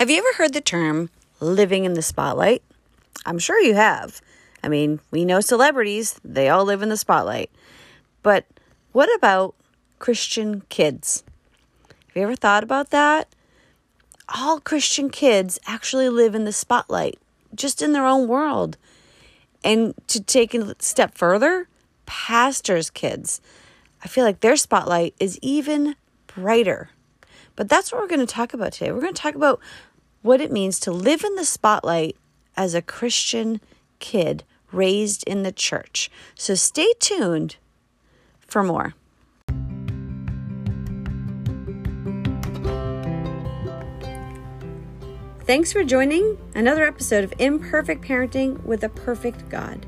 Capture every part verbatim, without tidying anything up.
Have you ever heard the term living in the spotlight? I'm sure you have. I mean, we know celebrities, they all live in the spotlight. But what about Christian kids? Have you ever thought about that? All Christian kids actually live in the spotlight, just in their own world. And to take a step further, pastors' kids. I feel like their spotlight is even brighter. But that's what we're going to talk about today. We're going to talk about what it means to live in the spotlight as a Christian kid raised in the church. So stay tuned for more. Thanks for joining another episode of Imperfect Parenting with a Perfect God.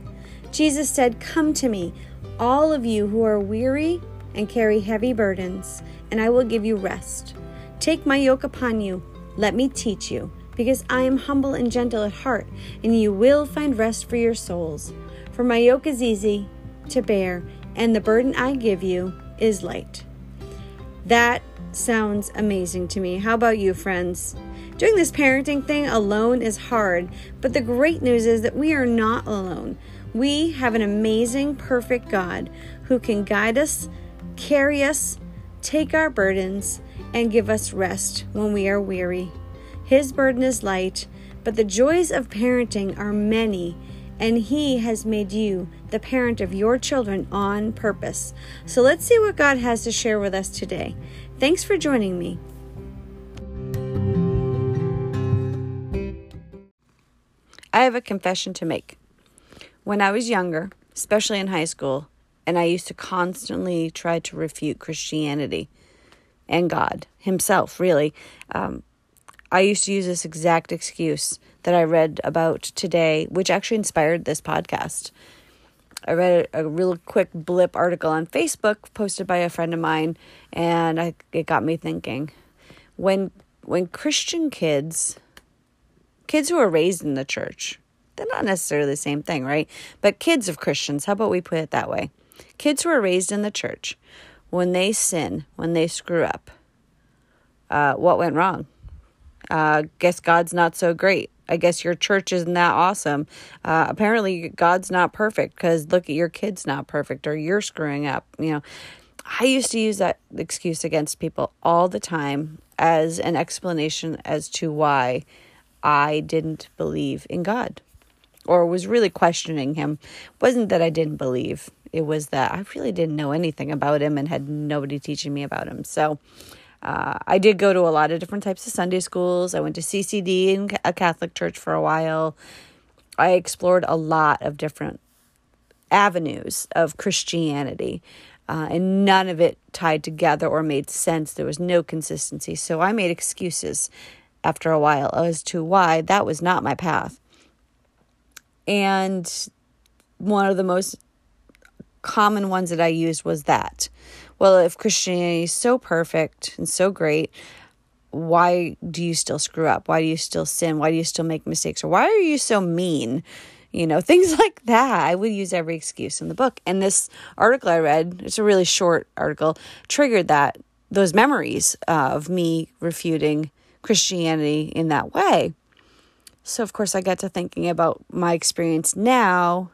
Jesus said, "Come to me, all of you who are weary and carry heavy burdens, and I will give you rest. Take my yoke upon you. Let me teach you, because I am humble and gentle at heart, and you will find rest for your souls. For my yoke is easy to bear, and the burden I give you is light." That sounds amazing to me. How about you, friends? Doing this parenting thing alone is hard, but the great news is that we are not alone. We have an amazing, perfect God who can guide us, carry us, take our burdens, and give us rest when we are weary. His burden is light, but the joys of parenting are many, and He has made you the parent of your children on purpose. So let's see what God has to share with us today. Thanks for joining me. I have a confession to make. When I was younger, especially in high school, and I used to constantly try to refute Christianity and God Himself, really, um, I used to use this exact excuse that I read about today, which actually inspired this podcast. I read a, a real quick blip article on Facebook posted by a friend of mine, and I, it got me thinking. When when Christian kids, kids who are raised in the church, they're not necessarily the same thing, right? But kids of Christians, how about we put it that way? Kids who are raised in the church, when they sin, when they screw up, uh, what went wrong? Uh, guess God's not so great. I guess your church isn't that awesome. Uh, apparently God's not perfect because look at your kid's not perfect or you're screwing up. You know, I used to use that excuse against people all the time as an explanation as to why I didn't believe in God or was really questioning Him. It wasn't that I didn't believe. It was that I really didn't know anything about Him and had nobody teaching me about Him. So Uh, I did go to a lot of different types of Sunday schools. I went to C C D in a Catholic church for a while. I explored a lot of different avenues of Christianity, uh, and none of it tied together or made sense. There was no consistency. So I made excuses after a while as to why that was not my path. And one of the most common ones that I used was that, well, if Christianity is so perfect and so great, why do you still screw up? Why do you still sin? Why do you still make mistakes? Or why are you so mean? You know, things like that. I would use every excuse in the book. And this article I read, it's a really short article, triggered that, those memories of me refuting Christianity in that way. So, of course, I got to thinking about my experience now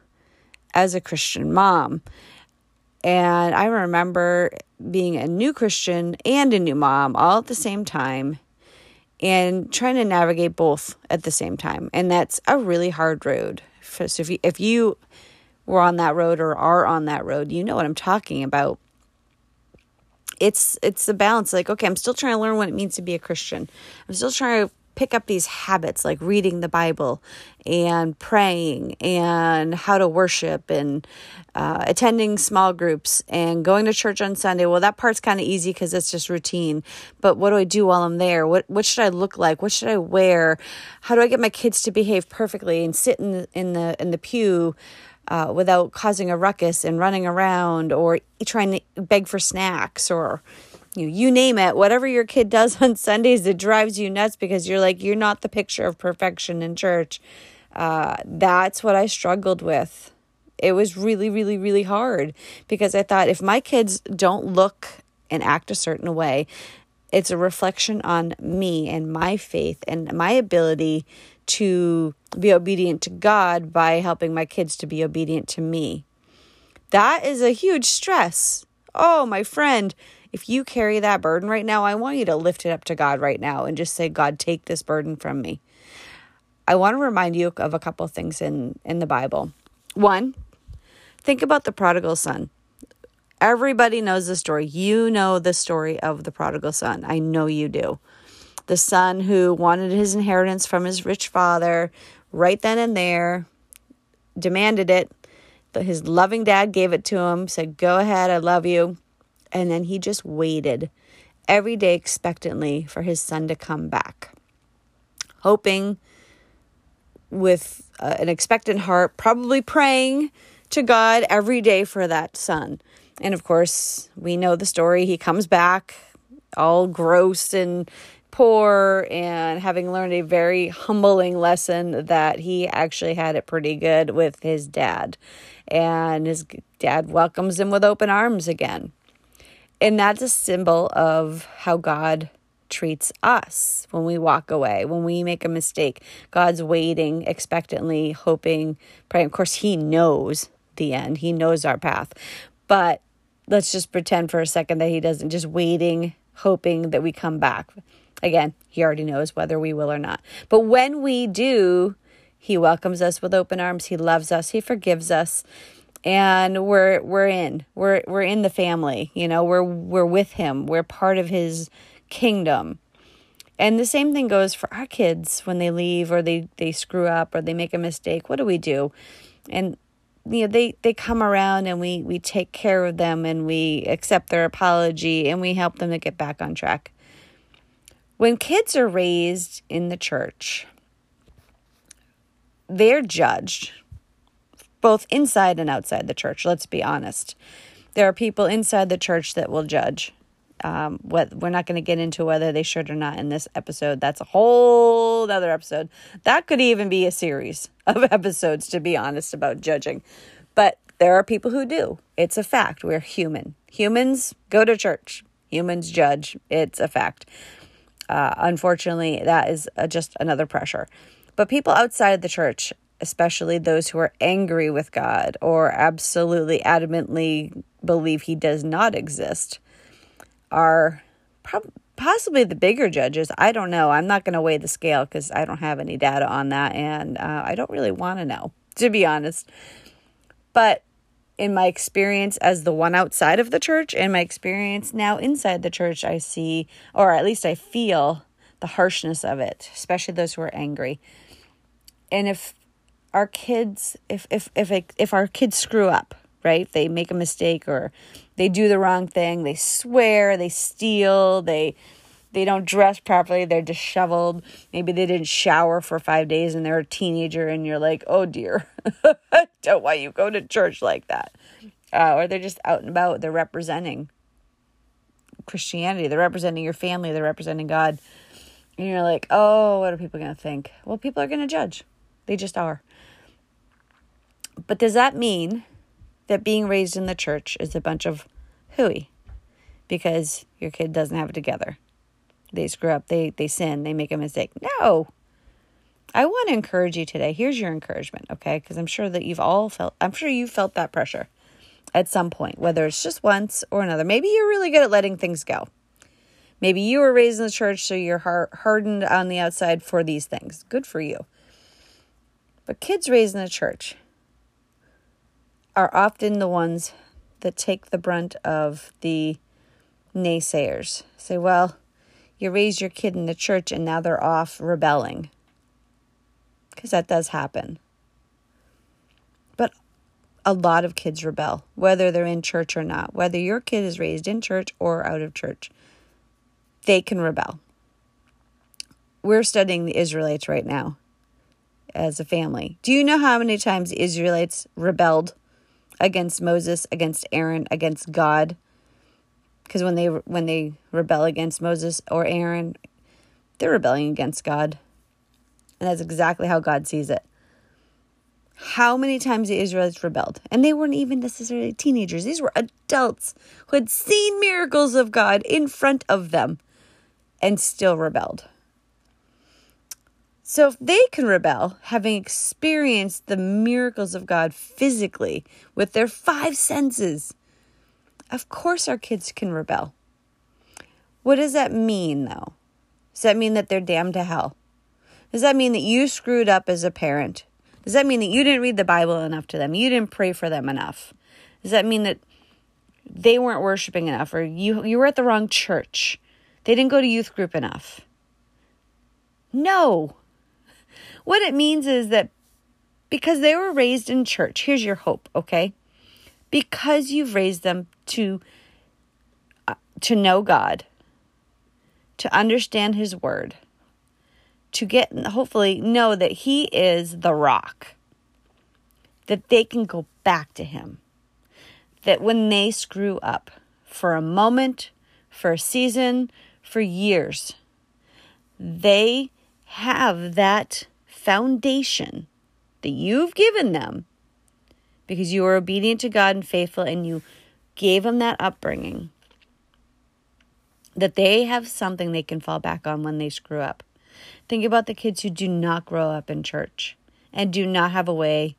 as a Christian mom. And I remember being a new Christian and a new mom all at the same time and trying to navigate both at the same time. And that's a really hard road. So if you, if you were on that road or are on that road, you know what I'm talking about. It's it's the balance. Like, okay, I'm still trying to learn what it means to be a Christian. I'm still trying to pick up these habits like reading the Bible and praying and how to worship and uh, attending small groups and going to church on Sunday. Well, that part's kind of easy because it's just routine. But what do I do while I'm there? What what should I look like? What should I wear? How do I get my kids to behave perfectly and sit in the in the in the pew uh, without causing a ruckus and running around or trying to beg for snacks or You, you name it, whatever your kid does on Sundays that drives you nuts because you're like, you're not the picture of perfection in church. Uh, that's what I struggled with. It was really, really, really hard because I thought if my kids don't look and act a certain way, It's a reflection on me and my faith and my ability to be obedient to God by helping my kids to be obedient to me. That is a huge stress. Oh, my friend, if you carry that burden right now, I want you to lift it up to God right now and just say, God, take this burden from me. I want to remind you of a couple of things in, in the Bible. One, think about the prodigal son. Everybody knows the story. You know the story of the prodigal son. I know you do. The son who wanted his inheritance from his rich father right then and there, demanded it. His loving dad gave it to him, said, go ahead, I love you. And then he just waited every day expectantly for his son to come back, hoping with uh, an expectant heart, probably praying to God every day for that son. And of course, we know the story. He comes back all gross and poor and having learned a very humbling lesson that he actually had it pretty good with his dad. And his dad welcomes him with open arms again. And that's a symbol of how God treats us when we walk away, when we make a mistake. God's waiting expectantly, hoping, praying. Of course, he knows the end. He knows our path. But let's just pretend for a second that he doesn't, just waiting, hoping that we come back. Again, he already knows whether we will or not. But when we do, he welcomes us with open arms. He loves us. He forgives us. And we're we're in. We're we're in the family. You know, we're we're with him. We're part of his kingdom. And the same thing goes for our kids when they leave or they, they screw up or they make a mistake. What do we do? And you know, they, they come around and we, we take care of them and we accept their apology and we help them to get back on track. When kids are raised in the church, they're judged both inside and outside the church. Let's be honest. There are people inside the church that will judge. Um, what we're not going to get into whether they should or not in this episode. That's a whole other episode. That could even be a series of episodes, to be honest, about judging. But there are people who do. It's a fact. We're human. Humans go to church. Humans judge. It's a fact. Uh, unfortunately, that is uh, just another pressure. But people outside the church, especially those who are angry with God or absolutely adamantly believe he does not exist, are prob- possibly the bigger judges. I don't know. I'm not going to weigh the scale because I don't have any data on that. And uh, I don't really want to know, to be honest. But in my experience as the one outside of the church, in my experience now inside the church, I see, or at least I feel the harshness of it, especially those who are angry. And if our kids, if if if it, if our kids screw up, right? They make a mistake or they do the wrong thing. They swear, they steal, they they don't dress properly. They're disheveled. Maybe they didn't shower for five days and they're a teenager and you're like, oh dear, don't want you go to church like that. Uh, or they're just out and about. They're representing Christianity. They're representing your family. They're representing God. And you're like, oh, what are people going to think? Well, people are going to judge. They just are. But does that mean that being raised in the church is a bunch of hooey because your kid doesn't have it together? They screw up, they they sin, they make a mistake. No. I want to encourage you today. Here's your encouragement, okay? Because I'm sure that you've all felt, I'm sure you felt that pressure at some point, whether it's just once or another. Maybe you're really good at letting things go. Maybe you were raised in the church, so you're hard, hardened on the outside for these things. Good for you. But kids raised in the church are often the ones that take the brunt of the naysayers. Say, well, you raised your kid in the church and now they're off rebelling. Because that does happen. But a lot of kids rebel, whether they're in church or not. Whether your kid is raised in church or out of church, they can rebel. We're studying the Israelites right now as a family. Do you know how many times the Israelites rebelled against Moses, against Aaron, against God? Because when they when they rebel against Moses or Aaron, they're rebelling against God. And that's exactly how God sees it. How many times the Israelites rebelled? And they weren't even necessarily teenagers. These were adults who had seen miracles of God in front of them. and still rebelled. So if they can rebel, having experienced the miracles of God physically with their five senses, of course our kids can rebel. What does that mean, though? Does that mean that they're damned to hell? Does that mean that you screwed up as a parent? Does that mean that you didn't read the Bible enough to them? You didn't pray for them enough? Does that mean that they weren't worshiping enough, or you you were at the wrong church? They didn't go to youth group enough? No. What it means is that because they were raised in church, here's your hope, okay? Because you've raised them to uh, to know God, to understand his word, to get, hopefully, know that he is the rock, that they can go back to him, that when they screw up for a moment, for a season, for years, they have that foundation that you've given them because you were obedient to God and faithful, and you gave them that upbringing, that they have something they can fall back on when they screw up. Think about the kids who do not grow up in church and do not have a way.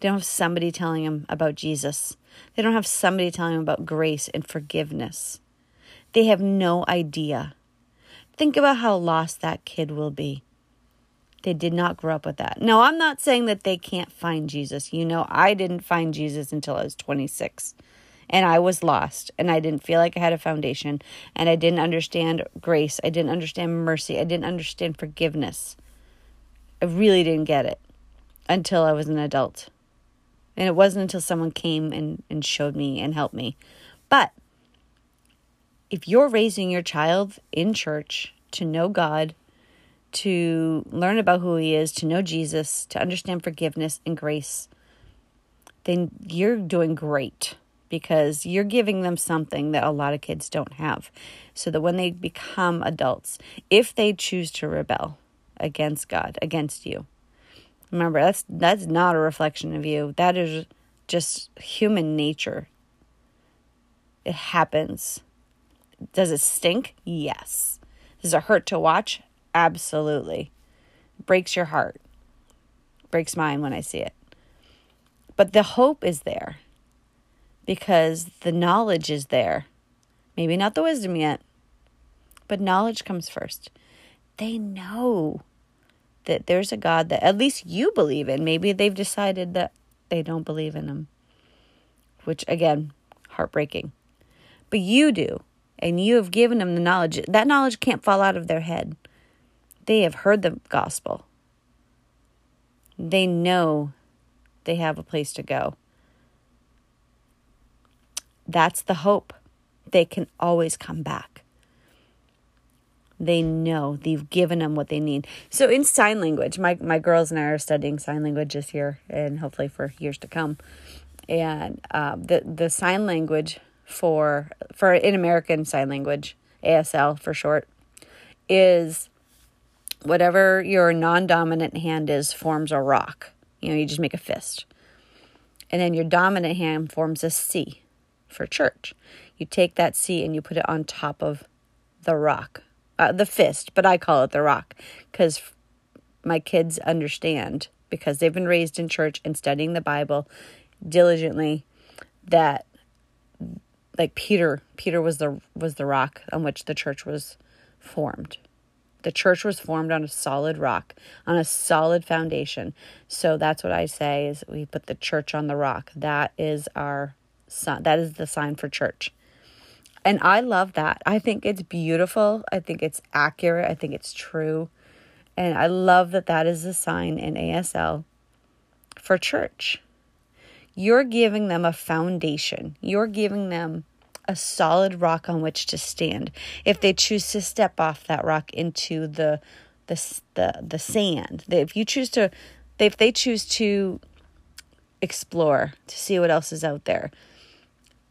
They don't have somebody telling them about Jesus. They don't have somebody telling them about grace and forgiveness. They have no idea. Think about how lost that kid will be. They did not grow up with that. No, I'm not saying that they can't find Jesus. You know, I didn't find Jesus until I was twenty-six. And I was lost, and I didn't feel like I had a foundation, and I didn't understand grace. I didn't understand mercy. I didn't understand forgiveness. I really didn't get it until I was an adult. And it wasn't until someone came and, and showed me and helped me. But if you're raising your child in church to know God, to learn about who he is, to know Jesus, to understand forgiveness and grace, then you're doing great, because you're giving them something that a lot of kids don't have, so that when they become adults, if they choose to rebel against God, against you, remember, that's that's not a reflection of you. That is just human nature. It happens. Does it stink? Yes. Does it hurt to watch? Absolutely. It breaks your heart. It breaks mine when I see it. But the hope is there, because the knowledge is there. Maybe not the wisdom yet, but knowledge comes first. They know that there's a God that at least you believe in. Maybe they've decided that they don't believe in him, which, again, heartbreaking. But you do, and you have given them the knowledge. That knowledge can't fall out of their head. They have heard the gospel. They know they have a place to go. That's the hope. They can always come back. They know they've given them what they need. So in sign language, my, my girls and I are studying sign language this year, and hopefully for years to come. And uh, the, the sign language for, for in American Sign Language, A S L for short, is whatever your non-dominant hand is forms a rock. You know, you just make a fist. And then your dominant hand forms a C. For church, you take that C and you put it on top of the rock, uh, the fist, but I call it the rock because f- my kids understand, because they've been raised in church and studying the Bible diligently, that like Peter, Peter was the was the rock on which the church was formed. The church was formed on a solid rock, on a solid foundation. So that's what I say is we put the church on the rock. That is our Son. That is the sign for church. And I love that. I think it's beautiful. I think it's accurate. I think it's true. And I love that that is the sign in A S L for church. You're giving them a foundation. You're giving them a solid rock on which to stand. If they choose to step off that rock into the the the, the sand, if you choose to, if they choose to explore, to see what else is out there,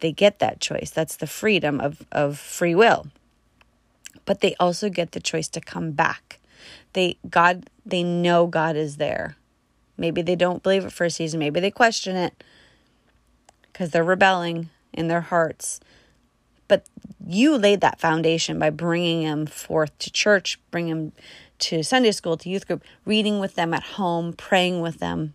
they get that choice. That's the freedom of, of free will. But they also get the choice to come back. They God, they know God is there. Maybe they don't believe it for a season. Maybe they question it because they're rebelling in their hearts. But you laid that foundation by bringing them forth to church, bring them to Sunday school, to youth group, reading with them at home, praying with them,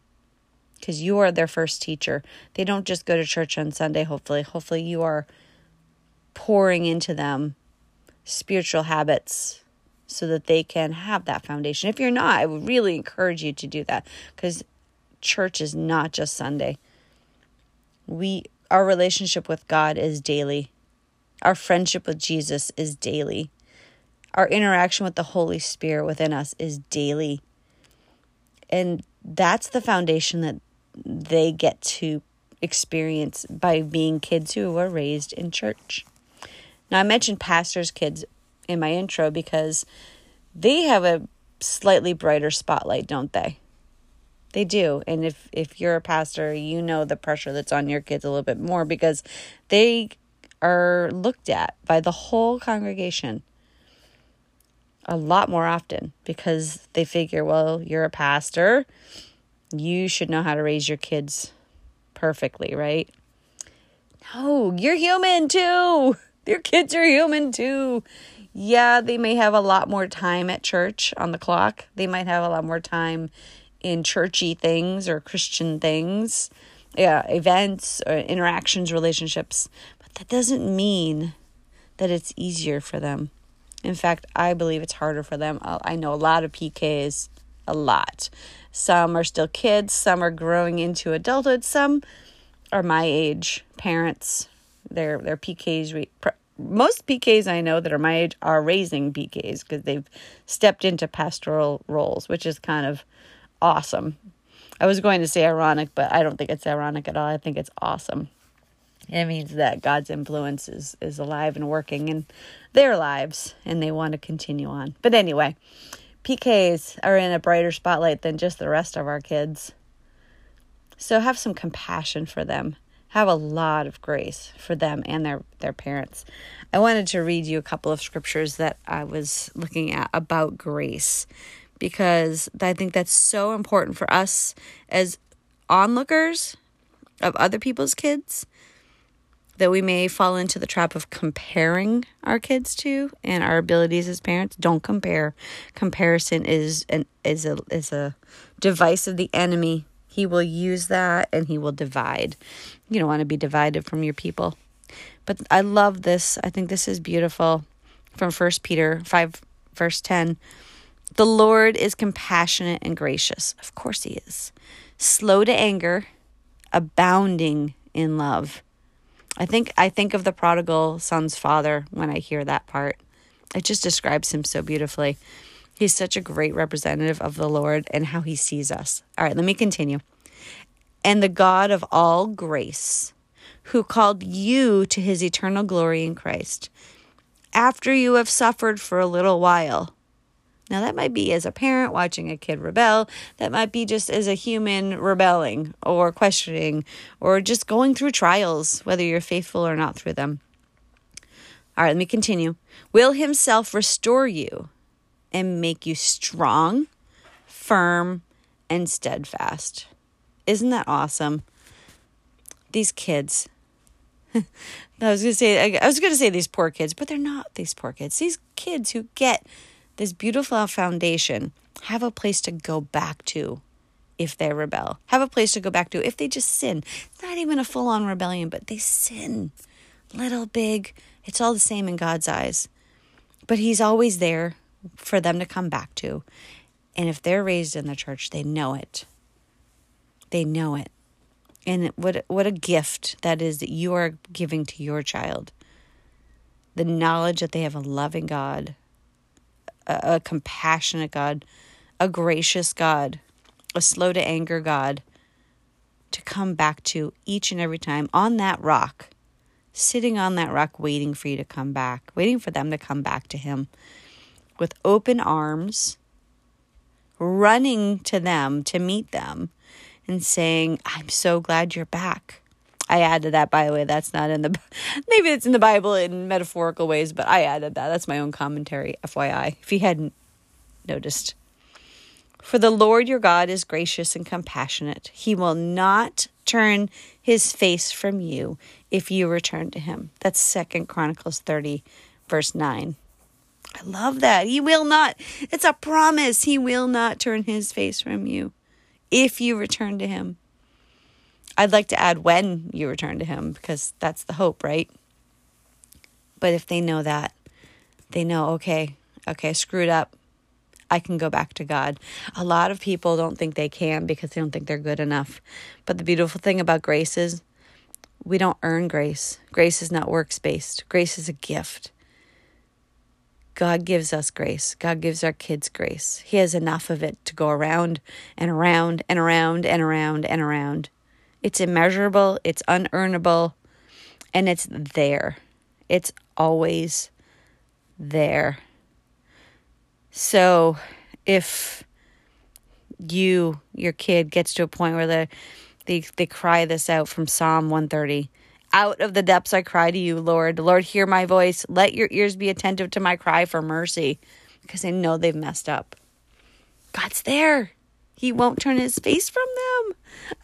because you are their first teacher. They don't just go to church on Sunday, hopefully. Hopefully you are pouring into them spiritual habits so that they can have that foundation. If you're not, I would really encourage you to do that, because church is not just Sunday. We, our relationship with God is daily. Our friendship with Jesus is daily. Our interaction with the Holy Spirit within us is daily. And that's the foundation that they get to experience by being kids who were raised in church. Now, I mentioned pastors' kids in my intro because they have a slightly brighter spotlight, don't they? They do. And if, if you're a pastor, you know the pressure that's on your kids a little bit more, because they are looked at by the whole congregation a lot more often, because they figure, well, you're a pastor, you should know how to raise your kids perfectly, right? No, you're human too. Your kids are human too. Yeah, they may have a lot more time at church on the clock. They might have a lot more time in churchy things or Christian things, yeah, events or interactions, relationships. But that doesn't mean that it's easier for them. In fact, I believe it's harder for them. I know a lot of P Ks, a lot. Some are still kids. Some are growing into adulthood. Some are my age, parents. They're, they're P Ks. Most P Ks I know that are my age are raising P Ks, because they've stepped into pastoral roles, which is kind of awesome. I was going to say ironic, but I don't think it's ironic at all. I think it's awesome. It means that God's influence is, is alive and working in their lives, and they want to continue on. But anyway, P Ks are in a brighter spotlight than just the rest of our kids. So have some compassion for them. Have a lot of grace for them and their, their parents. I wanted to read you a couple of scriptures that I was looking at about grace, because I think that's so important for us as onlookers of other people's kids, that we may fall into the trap of comparing our kids to and our abilities as parents. Don't compare. Comparison is an is a is a device of the enemy. He will use that and he will divide. You don't want to be divided from your people. But I love this. I think this is beautiful. From First Peter five, verse ten. The Lord is compassionate and gracious. Of course he is. Slow to anger, abounding in love. I think I think of the prodigal son's father when I hear that part. It just describes him so beautifully. He's such a great representative of the Lord and how he sees us. All right, let me continue. And the God of all grace, who called you to his eternal glory in Christ, after you have suffered for a little while. Now, that might be as a parent watching a kid rebel. That might be just as a human rebelling or questioning or just going through trials, whether you're faithful or not through them. All right, let me continue. Will himself restore you and make you strong, firm, and steadfast. Isn't that awesome? These kids. I was going to say, I was going to say these poor kids, but they're not these poor kids. These kids who get this beautiful foundation have a place to go back to if they rebel. Have a place to go back to if they just sin. It's not even a full-on rebellion, but they sin. Little, big, it's all the same in God's eyes. But he's always there for them to come back to. And if they're raised in the church, they know it. They know it. And what what a gift that is that you are giving to your child. The knowledge that they have a loving God, a compassionate God, a gracious God, a slow to anger God, to come back to each and every time on that rock, sitting on that rock, waiting for you to come back, waiting for them to come back to him with open arms, running to them to meet them and saying, I'm so glad you're back. I added that, by the way. That's not in the, maybe it's in the Bible in metaphorical ways, but I added that. That's my own commentary, F Y I, if you hadn't noticed. For the Lord your God is gracious and compassionate. He will not turn his face from you if you return to him. That's Second Chronicles thirty, verse nine. I love that. He will not. It's a promise. He will not turn his face from you if you return to him. I'd like to add when you return to him, because that's the hope, right? But if they know that, they know, okay, okay, I screwed up. I can go back to God. A lot of people don't think they can because they don't think they're good enough. But the beautiful thing about grace is we don't earn grace. Grace is not works-based. Grace is a gift. God gives us grace. God gives our kids grace. He has enough of it to go around and around and around and around and around. It's immeasurable. It's unearnable. And it's there. It's always there. So if you, your kid gets to a point where they, they they cry this out from Psalm one thirty, out of the depths I cry to you, Lord. Lord, hear my voice. Let your ears be attentive to my cry for mercy, because they know they've messed up. God's there. He won't turn his face from them.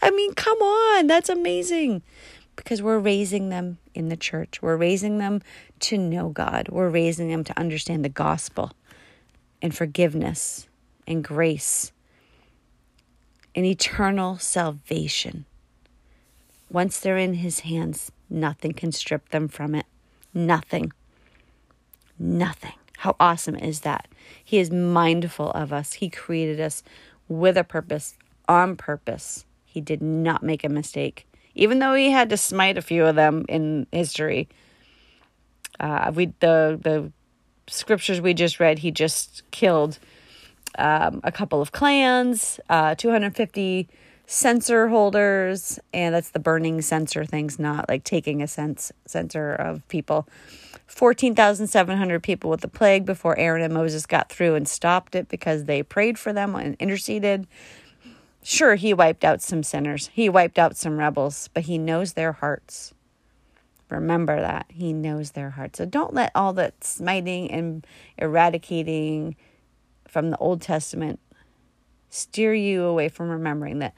I mean, come on. That's amazing. Because we're raising them in the church. We're raising them to know God. We're raising them to understand the gospel and forgiveness and grace and eternal salvation. Once they're in his hands, nothing can strip them from it. Nothing. Nothing. How awesome is that? He is mindful of us. He created us with a purpose, on purpose. He did not make a mistake. Even though he had to smite a few of them in history, uh, we the the scriptures we just read, he just killed um, a couple of clans, uh, two hundred fifty censer holders, and that's the burning censer things, not like taking a sense censer of people. fourteen thousand seven hundred people with the plague before Aaron and Moses got through and stopped it because they prayed for them and interceded. Sure, he wiped out some sinners. He wiped out some rebels, but he knows their hearts. Remember that. He knows their hearts. So don't let all that smiting and eradicating from the Old Testament steer you away from remembering that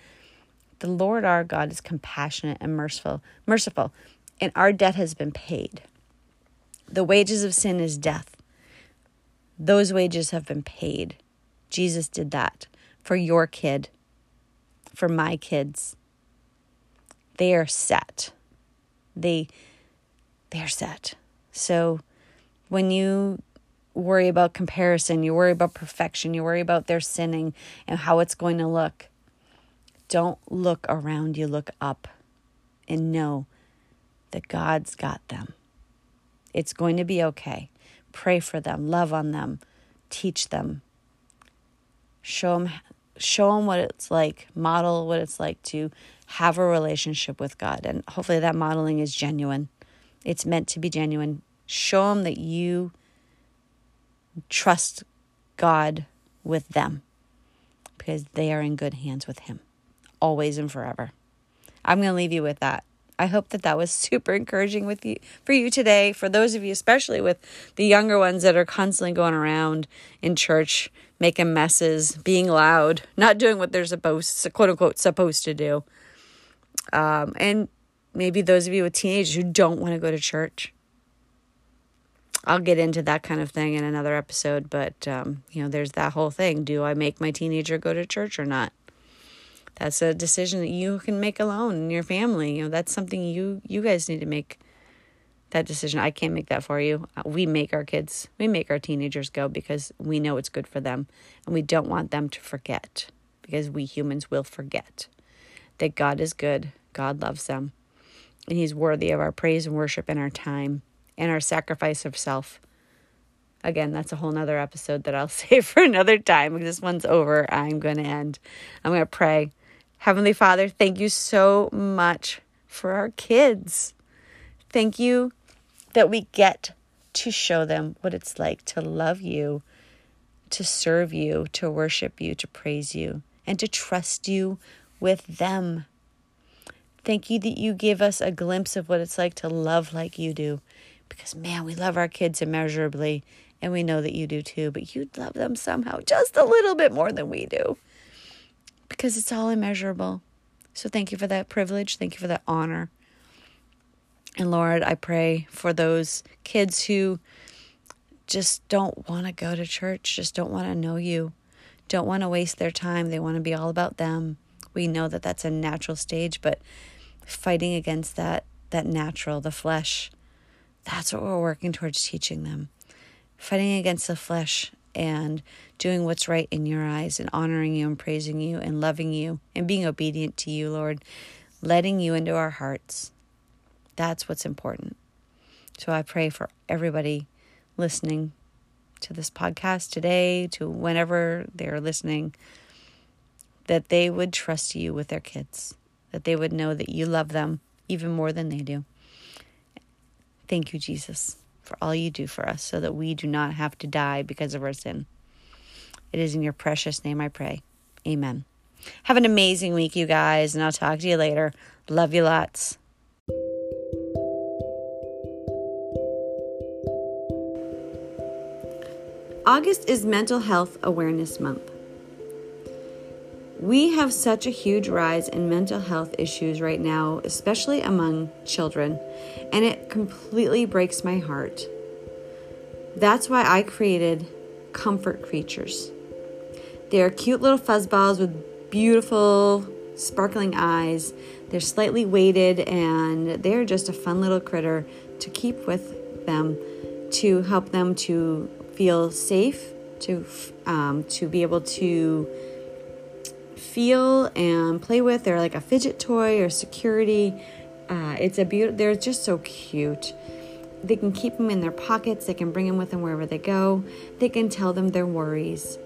the Lord our God is compassionate and merciful, merciful, and our debt has been paid. The wages of sin is death. Those wages have been paid. Jesus did that for your kid. For my kids, they are set. They, they are set. So when you worry about comparison, you worry about perfection, you worry about their sinning and how it's going to look, don't look around you, look up and know that God's got them. It's going to be okay. Pray for them, love on them, teach them, show them Show them what it's like, model what it's like to have a relationship with God. And hopefully that modeling is genuine. It's meant to be genuine. Show them that you trust God with them, because they are in good hands with him, always and forever. I'm going to leave you with that. I hope that that was super encouraging with you for you today. For those of you, especially with the younger ones that are constantly going around in church, making messes, being loud, not doing what they're supposed, quote unquote, supposed to do. Um, and maybe those of you with teenagers who don't want to go to church. I'll get into that kind of thing in another episode, but um, you know, there's that whole thing. Do I make my teenager go to church or not? That's a decision that you can make alone in your family. You know, that's something you, you guys need to make that decision. I can't make that for you. We make our kids, we make our teenagers go because we know it's good for them. And we don't want them to forget, because we humans will forget that God is good. God loves them. And he's worthy of our praise and worship and our time and our sacrifice of self. Again, that's a whole nother episode that I'll save for another time. When this one's over, I'm going to end. I'm going to pray. Heavenly Father, thank you so much for our kids. Thank you that we get to show them what it's like to love you, to serve you, to worship you, to praise you, and to trust you with them. Thank you that you give us a glimpse of what it's like to love like you do, because, man, we love our kids immeasurably, And we know that you do too, but you love them somehow just a little bit more than we do because it's all immeasurable. So thank you for that privilege. Thank you for that honor. And Lord, I pray for those kids who just don't want to go to church, just don't want to know you, don't want to waste their time. They want to be all about them. We know that that's a natural stage, but fighting against that, that natural, the flesh, that's what we're working towards teaching them. Fighting against the flesh and doing what's right in your eyes and honoring you and praising you and loving you and being obedient to you, Lord, letting you into our hearts. That's what's important. So I pray for everybody listening to this podcast today, to whenever they're listening, that they would trust you with their kids, that they would know that you love them even more than they do. Thank you, Jesus, for all you do for us so that we do not have to die because of our sin. It is in your precious name I pray. Amen. Have an amazing week, you guys, and I'll talk to you later. Love you lots. August is Mental Health Awareness Month. We have such a huge rise in mental health issues right now, especially among children, and it completely breaks my heart. That's why I created Comfort Creatures. They are cute little fuzzballs with beautiful, sparkling eyes. They're slightly weighted, and they're just a fun little critter to keep with them, to help them to feel safe, to um, to be able to feel and play with. They're like a fidget toy or security. Uh, it's a beautiful. They're just so cute. They can keep them in their pockets. They can bring them with them wherever they go. They can tell them their worries.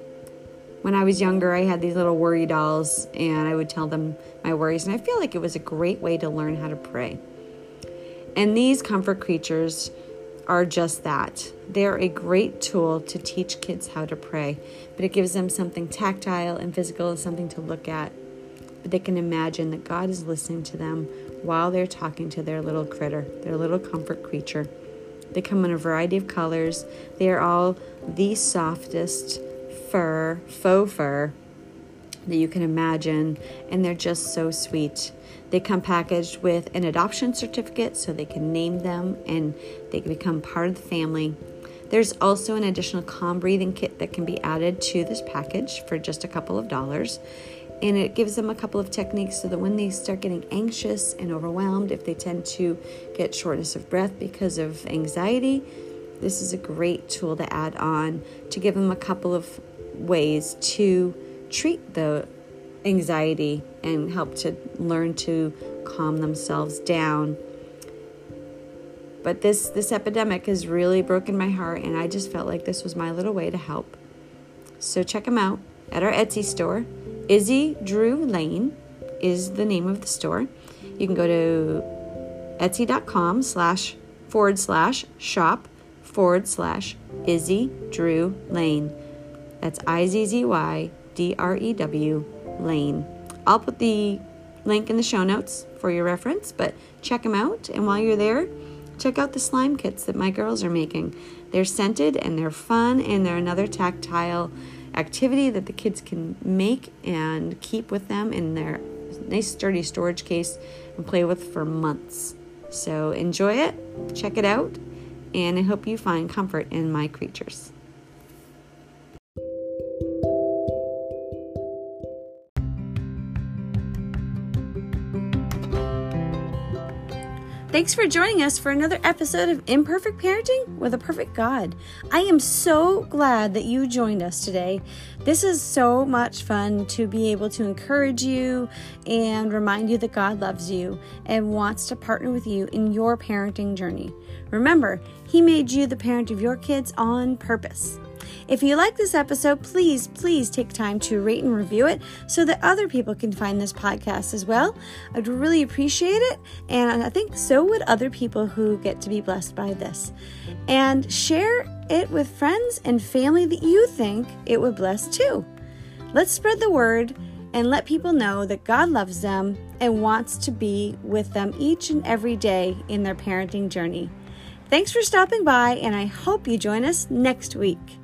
When I was younger, I had these little worry dolls, and I would tell them my worries. And I feel like it was a great way to learn how to pray. And these Comfort Creatures are just that. They're a great tool to teach kids how to pray, but it gives them something tactile and physical, something to look at. But they can imagine that God is listening to them while they're talking to their little critter, their little comfort creature. They come in a variety of colors. They are all the softest fur, faux fur that you can imagine, and they're just so sweet. They come packaged with an adoption certificate so they can name them and they can become part of the family. There's also an additional calm breathing kit that can be added to this package for just a couple of dollars. And it gives them a couple of techniques so that when they start getting anxious and overwhelmed, if they tend to get shortness of breath because of anxiety, this is a great tool to add on to give them a couple of ways to treat the anxiety and help to learn to calm themselves down. But this this epidemic has really broken my heart, and I just felt like this was my little way to help. So check them out at our Etsy store. Izzy Drew Lane is the name of the store. You can go to etsy.com slash forward slash shop forward slash Izzy Drew Lane. That's I Z Z Y D R E W Lane. I'll put the link in the show notes for your reference, but check them out. And while you're there, check out the slime kits that my girls are making. They're scented and they're fun, and they're another tactile activity that the kids can make and keep with them in their nice sturdy storage case and play with for months. So enjoy it, check it out, and I hope you find comfort in my creatures. Thanks for joining us for another episode of Imperfect Parenting with a Perfect God. I am so glad that you joined us today. This is so much fun to be able to encourage you and remind you that God loves you and wants to partner with you in your parenting journey. Remember, He made you the parent of your kids on purpose. If you like this episode, please, please take time to rate and review it so that other people can find this podcast as well. I'd really appreciate it, and I think so would other people who get to be blessed by this. And share it with friends and family that you think it would bless too. Let's spread the word and let people know that God loves them and wants to be with them each and every day in their parenting journey. Thanks for stopping by, and I hope you join us next week.